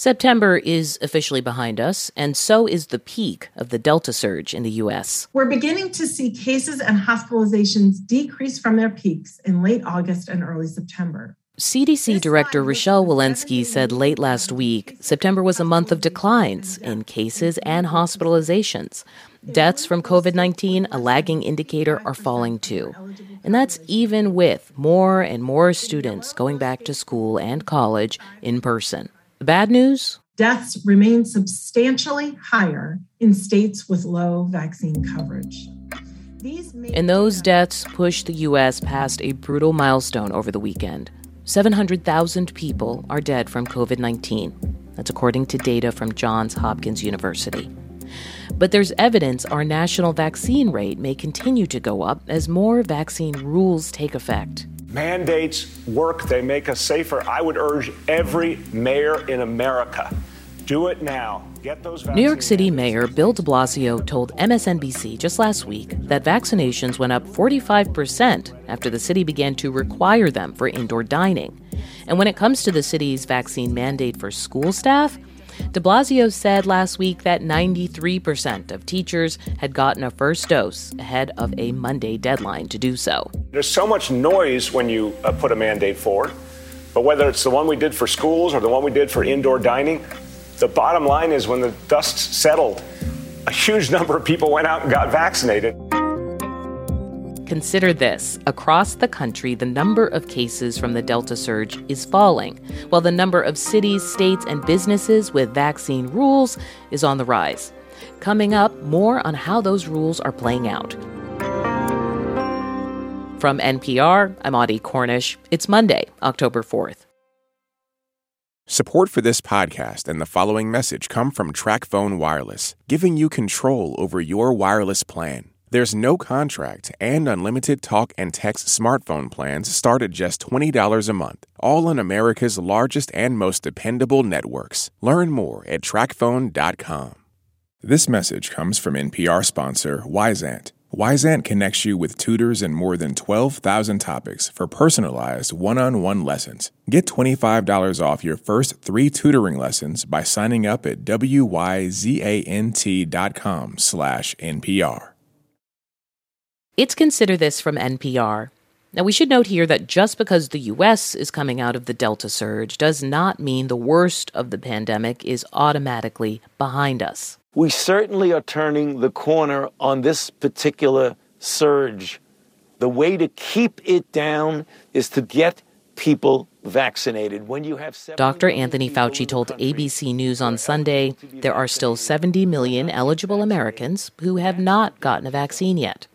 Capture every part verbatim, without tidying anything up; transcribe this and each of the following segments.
September is officially behind us, and so is the peak of the Delta surge in the U S. We're beginning to see cases and hospitalizations decrease from their peaks in late August and early September. C D C Director Rochelle Walensky said late last week September was a month of declines in cases and hospitalizations. Deaths from COVID nineteen, a lagging indicator, are falling too. And that's even with more and more students going back to school and college in person. The bad news? Deaths remain substantially higher in states with low vaccine coverage. These and those deaths pushed the U S past a brutal milestone over the weekend. seven hundred thousand people are dead from COVID nineteen. That's according to data from Johns Hopkins University. But there's evidence our national vaccine rate may continue to go up as more vaccine rules take effect. Mandates work. They make us safer. I would urge every mayor in America, do it now. Get those vaccines. New York City Mayor Bill de Blasio told M S N B C just last week that vaccinations went up forty-five percent after the city began to require them for indoor dining. And when it comes to the city's vaccine mandate for school staff, de Blasio said last week that ninety-three percent of teachers had gotten a first dose ahead of a Monday deadline to do so. There's so much noise when you uh, put a mandate forward, but whether it's the one we did for schools or the one we did for indoor dining, the bottom line is when the dust settled, a huge number of people went out and got vaccinated. Consider this. Across the country, the number of cases from the Delta surge is falling, while the number of cities, states, and businesses with vaccine rules is on the rise. Coming up, more on how those rules are playing out. From N P R, I'm Audie Cornish. It's Monday, October fourth. Support for this podcast and the following message come from TrackPhone Wireless, giving you control over your wireless plan. There's no contract, and unlimited talk and text smartphone plans start at just twenty dollars a month, all on America's largest and most dependable networks. Learn more at track phone dot com. This message comes from N P R sponsor Wyzant. Wyzant connects you with tutors in more than twelve thousand topics for personalized one-on-one lessons. Get twenty-five dollars off your first three tutoring lessons by signing up at wyzant dot com slash N P R. It's Consider This from N P R. Now, we should note here that just because the U S is coming out of the Delta surge does not mean the worst of the pandemic is automatically behind us. We certainly are turning the corner on this particular surge. The way to keep it down is to get people vaccinated. When you have Doctor Anthony Fauci told A B C News on Sunday there are still seventy million eligible Americans who have not gotten a vaccine yet.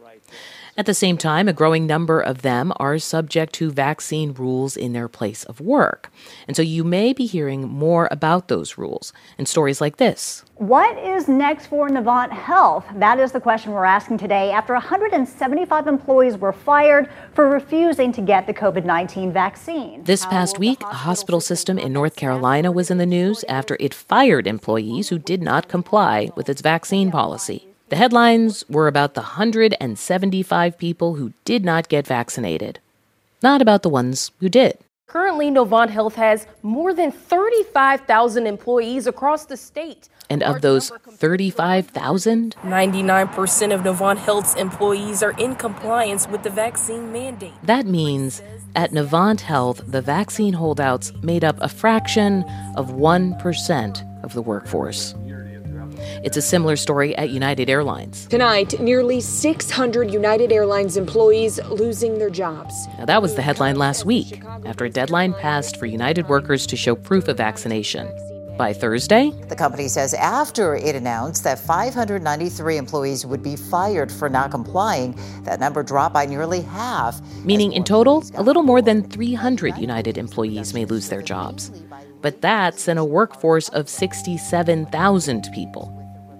At the same time, a growing number of them are subject to vaccine rules in their place of work. And so you may be hearing more about those rules in stories like this. What is next for Novant Health? That is the question we're asking today after one hundred seventy-five employees were fired for refusing to get the COVID nineteen vaccine. This past week, a hospital system in North Carolina was in the news after it fired employees who did not comply with its vaccine policy. The headlines were about the one hundred seventy-five people who did not get vaccinated, not about the ones who did. Currently, Novant Health has more than thirty-five thousand employees across the state. And of those thirty-five thousand? ninety-nine percent of Novant Health's employees are in compliance with the vaccine mandate. That means at Novant Health, the vaccine holdouts made up a fraction of one percent of the workforce. It's a similar story at United Airlines. Tonight, nearly six hundred United Airlines employees losing their jobs. Now, that was the headline last week after a deadline passed for United workers to show proof of vaccination. By Thursday, the company says after it announced that five hundred ninety-three employees would be fired for not complying, that number dropped by nearly half. Meaning in total, a little more than three hundred United employees may lose their jobs. But that's in a workforce of sixty-seven thousand people,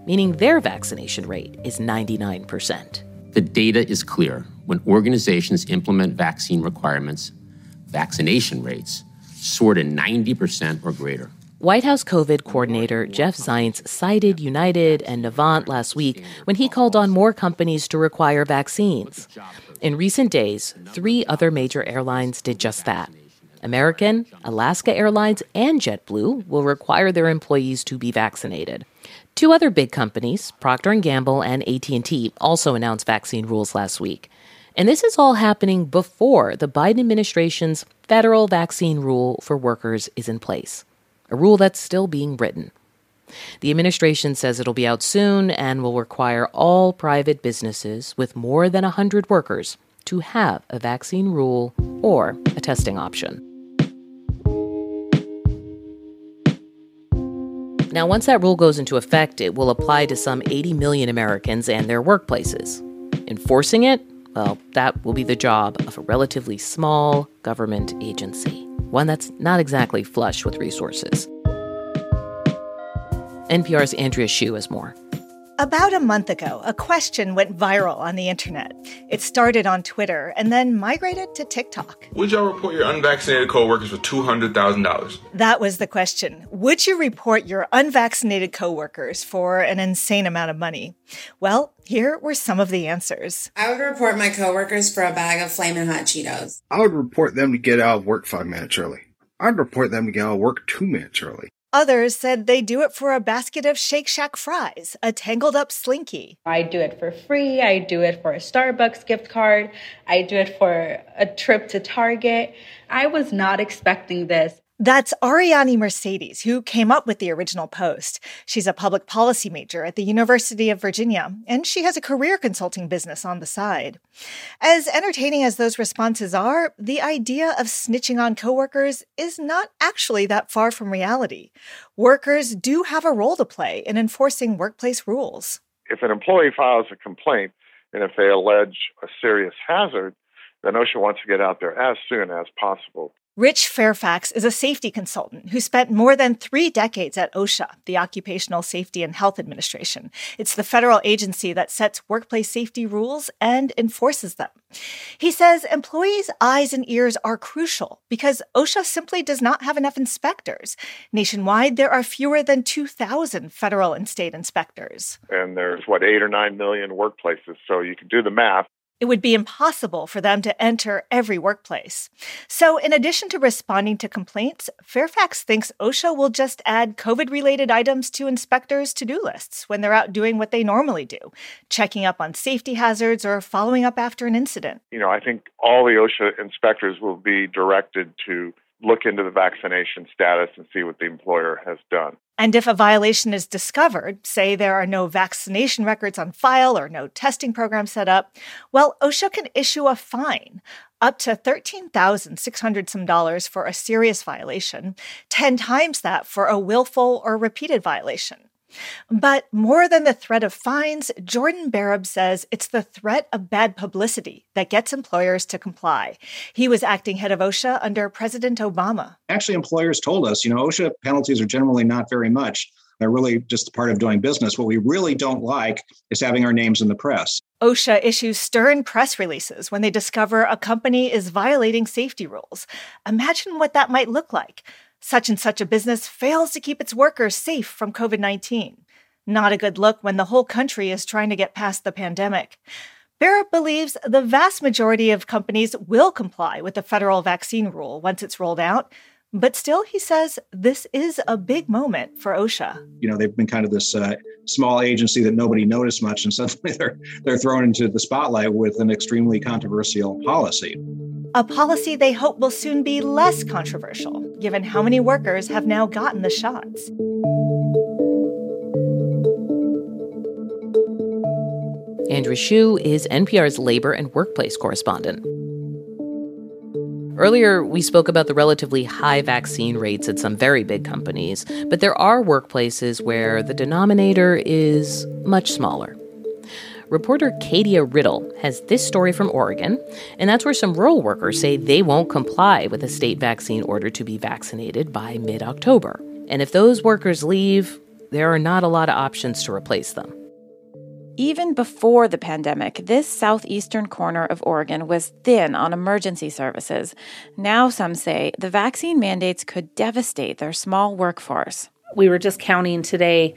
meaning their vaccination rate is ninety-nine percent. The data is clear. When organizations implement vaccine requirements, vaccination rates soar to ninety percent or greater. White House COVID coordinator Jeff Zients cited United and Novant last week when he called on more companies to require vaccines. In recent days, three other major airlines did just that. American, Alaska Airlines, and JetBlue will require their employees to be vaccinated. Two other big companies, Procter and Gamble and A T and T, also announced vaccine rules last week. And this is all happening before the Biden administration's federal vaccine rule for workers is in place, a rule that's still being written. The administration says it'll be out soon and will require all private businesses with more than one hundred workers to have a vaccine rule or a testing option. Now, once that rule goes into effect, it will apply to some eighty million Americans and their workplaces. Enforcing it, well, that will be the job of a relatively small government agency, one that's not exactly flush with resources. N P R's Andrea Hsu has more. About a month ago, a question went viral on the internet. It started on Twitter and then migrated to TikTok. Would y'all report your unvaccinated coworkers for two hundred thousand dollars? That was the question. Would you report your unvaccinated coworkers for an insane amount of money? Well, here were some of the answers. I would report my coworkers for a bag of Flamin' Hot Cheetos. I would report them to get out of work five minutes early. I'd report them to get out of work two minutes early. Others said they do it for a basket of Shake Shack fries, a tangled up Slinky. I do it for free. I do it for a Starbucks gift card. I do it for a trip to Target. I was not expecting this. That's Ariane Mercedes, who came up with the original post. She's a public policy major at the University of Virginia, and she has a career consulting business on the side. As entertaining as those responses are, the idea of snitching on coworkers is not actually that far from reality. Workers do have a role to play in enforcing workplace rules. If an employee files a complaint, and if they allege a serious hazard, then OSHA wants to get out there as soon as possible. Rich Fairfax is a safety consultant who spent more than three decades at OSHA, the Occupational Safety and Health Administration. It's the federal agency that sets workplace safety rules and enforces them. He says employees' eyes and ears are crucial because OSHA simply does not have enough inspectors. Nationwide, there are fewer than two thousand federal and state inspectors. And there's, what, eight or nine million workplaces, so you can do the math. It would be impossible for them to enter every workplace. So in addition to responding to complaints, Fairfax thinks OSHA will just add COVID-related items to inspectors' to-do lists when they're out doing what they normally do, checking up on safety hazards or following up after an incident. You know, I think all the OSHA inspectors will be directed to look into the vaccination status and see what the employer has done. And if a violation is discovered, say there are no vaccination records on file or no testing program set up, well, OSHA can issue a fine, up to thirteen thousand six hundred dollars for a serious violation, ten times that for a willful or repeated violation. But more than the threat of fines, Jordan Barab says it's the threat of bad publicity that gets employers to comply. He was acting head of OSHA under President Obama. Actually, employers told us, you know, OSHA penalties are generally not very much. They're really just part of doing business. What we really don't like is having our names in the press. OSHA issues stern press releases when they discover a company is violating safety rules. Imagine what that might look like. Such and such a business fails to keep its workers safe from COVID nineteen. Not a good look when the whole country is trying to get past the pandemic. Barrett believes the vast majority of companies will comply with the federal vaccine rule once it's rolled out. But still, he says, this is a big moment for OSHA. You know, they've been kind of this uh, small agency that nobody noticed much, and suddenly they're, they're thrown into the spotlight with an extremely controversial policy. A policy they hope will soon be less controversial, given how many workers have now gotten the shots. Andrea Hsu is N P R's labor and workplace correspondent. Earlier, we spoke about the relatively high vaccine rates at some very big companies, but there are workplaces where the denominator is much smaller. Reporter Katia Riddle has this story from Oregon, and that's where some rural workers say they won't comply with a state vaccine order to be vaccinated by mid-October. And if those workers leave, there are not a lot of options to replace them. Even before the pandemic, this southeastern corner of Oregon was thin on emergency services. Now, some say the vaccine mandates could devastate their small workforce. We were just counting today.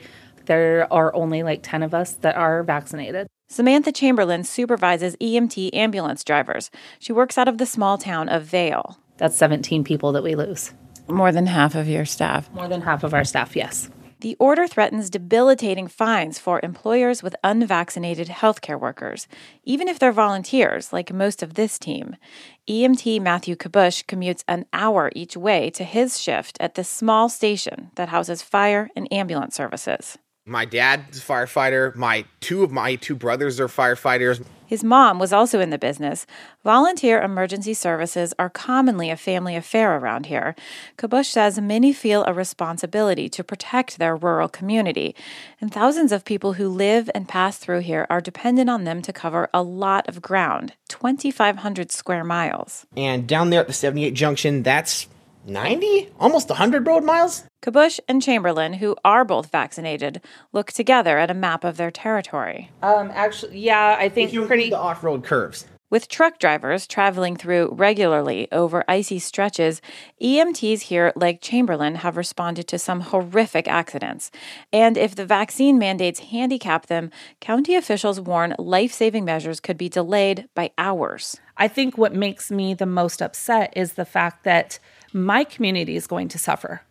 There are only like ten of us that are vaccinated. Samantha Chamberlain supervises E M T ambulance drivers. She works out of the small town of Vale. that's seventeen people that we lose. More than half of your staff. More than half of our staff, yes. The order threatens debilitating fines for employers with unvaccinated healthcare workers, even if they're volunteers, like most of this team. E M T Matthew Kabush commutes an hour each way to his shift at this small station that houses fire and ambulance services. My dad's a firefighter. My two of my two brothers are firefighters. His mom was also in the business. Volunteer emergency services are commonly a family affair around here. Kabush says many feel a responsibility to protect their rural community, and thousands of people who live and pass through here are dependent on them to cover a lot of ground, twenty-five hundred square miles. And down there at the seventy-eight junction, that's ninety? Almost one hundred road miles? Kabush and Chamberlain, who are both vaccinated, look together at a map of their territory. Um, actually, yeah, I think you pretty... the off-road curves. With truck drivers traveling through regularly over icy stretches, E M Ts here like Chamberlain have responded to some horrific accidents. And if the vaccine mandates handicap them, county officials warn life-saving measures could be delayed by hours. I think what makes me the most upset is the fact that my community is going to suffer,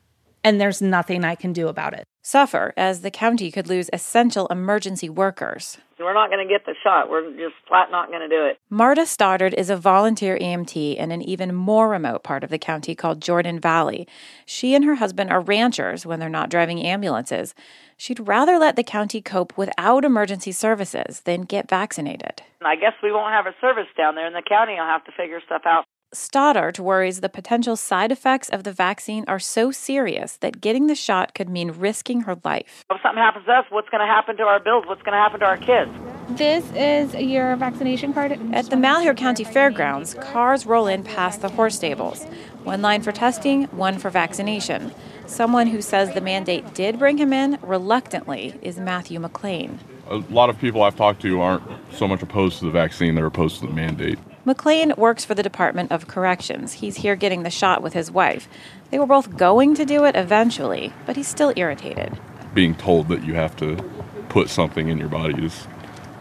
and there's nothing I can do about it. Suffer, as the county could lose essential emergency workers. We're not going to get the shot. We're just flat not going to do it. Marta Stoddard is a volunteer E M T in an even more remote part of the county called Jordan Valley. She and her husband are ranchers when they're not driving ambulances. She'd rather let the county cope without emergency services than get vaccinated. I guess we won't have a service down there, and the county will have to figure stuff out. Stoddard worries the potential side effects of the vaccine are so serious that getting the shot could mean risking her life. If something happens to us, what's going to happen to our bills? What's going to happen to our kids? This is your vaccination card. At the Malheur County Fairgrounds, cars roll in past the horse stables. One line for testing, one for vaccination. Someone who says the mandate did bring him in reluctantly is Matthew McLean. A lot of people I've talked to aren't so much opposed to the vaccine, they're opposed to the mandate. McLean works for the Department of Corrections. He's here getting the shot with his wife. They were both going to do it eventually, but he's still irritated. Being told that you have to put something in your body is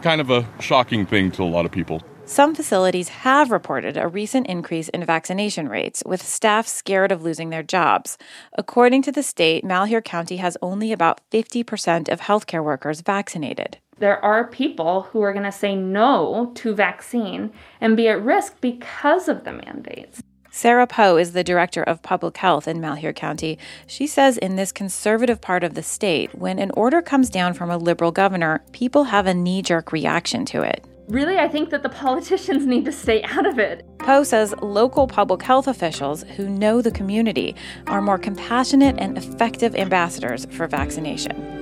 kind of a shocking thing to a lot of people. Some facilities have reported a recent increase in vaccination rates, with staff scared of losing their jobs. According to the state, Malheur County has only about fifty percent of healthcare workers vaccinated. There are people who are going to say no to vaccine and be at risk because of the mandates. Sarah Poe is the director of public health in Malheur County. She says in this conservative part of the state, when an order comes down from a liberal governor, people have a knee-jerk reaction to it. Really, I think that the politicians need to stay out of it. Poe says local public health officials who know the community are more compassionate and effective ambassadors for vaccination.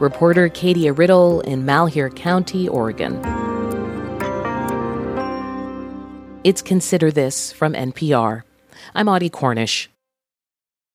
Reporter Katia Riddle in Malheur County, Oregon. It's Consider This from N P R. I'm Audie Cornish.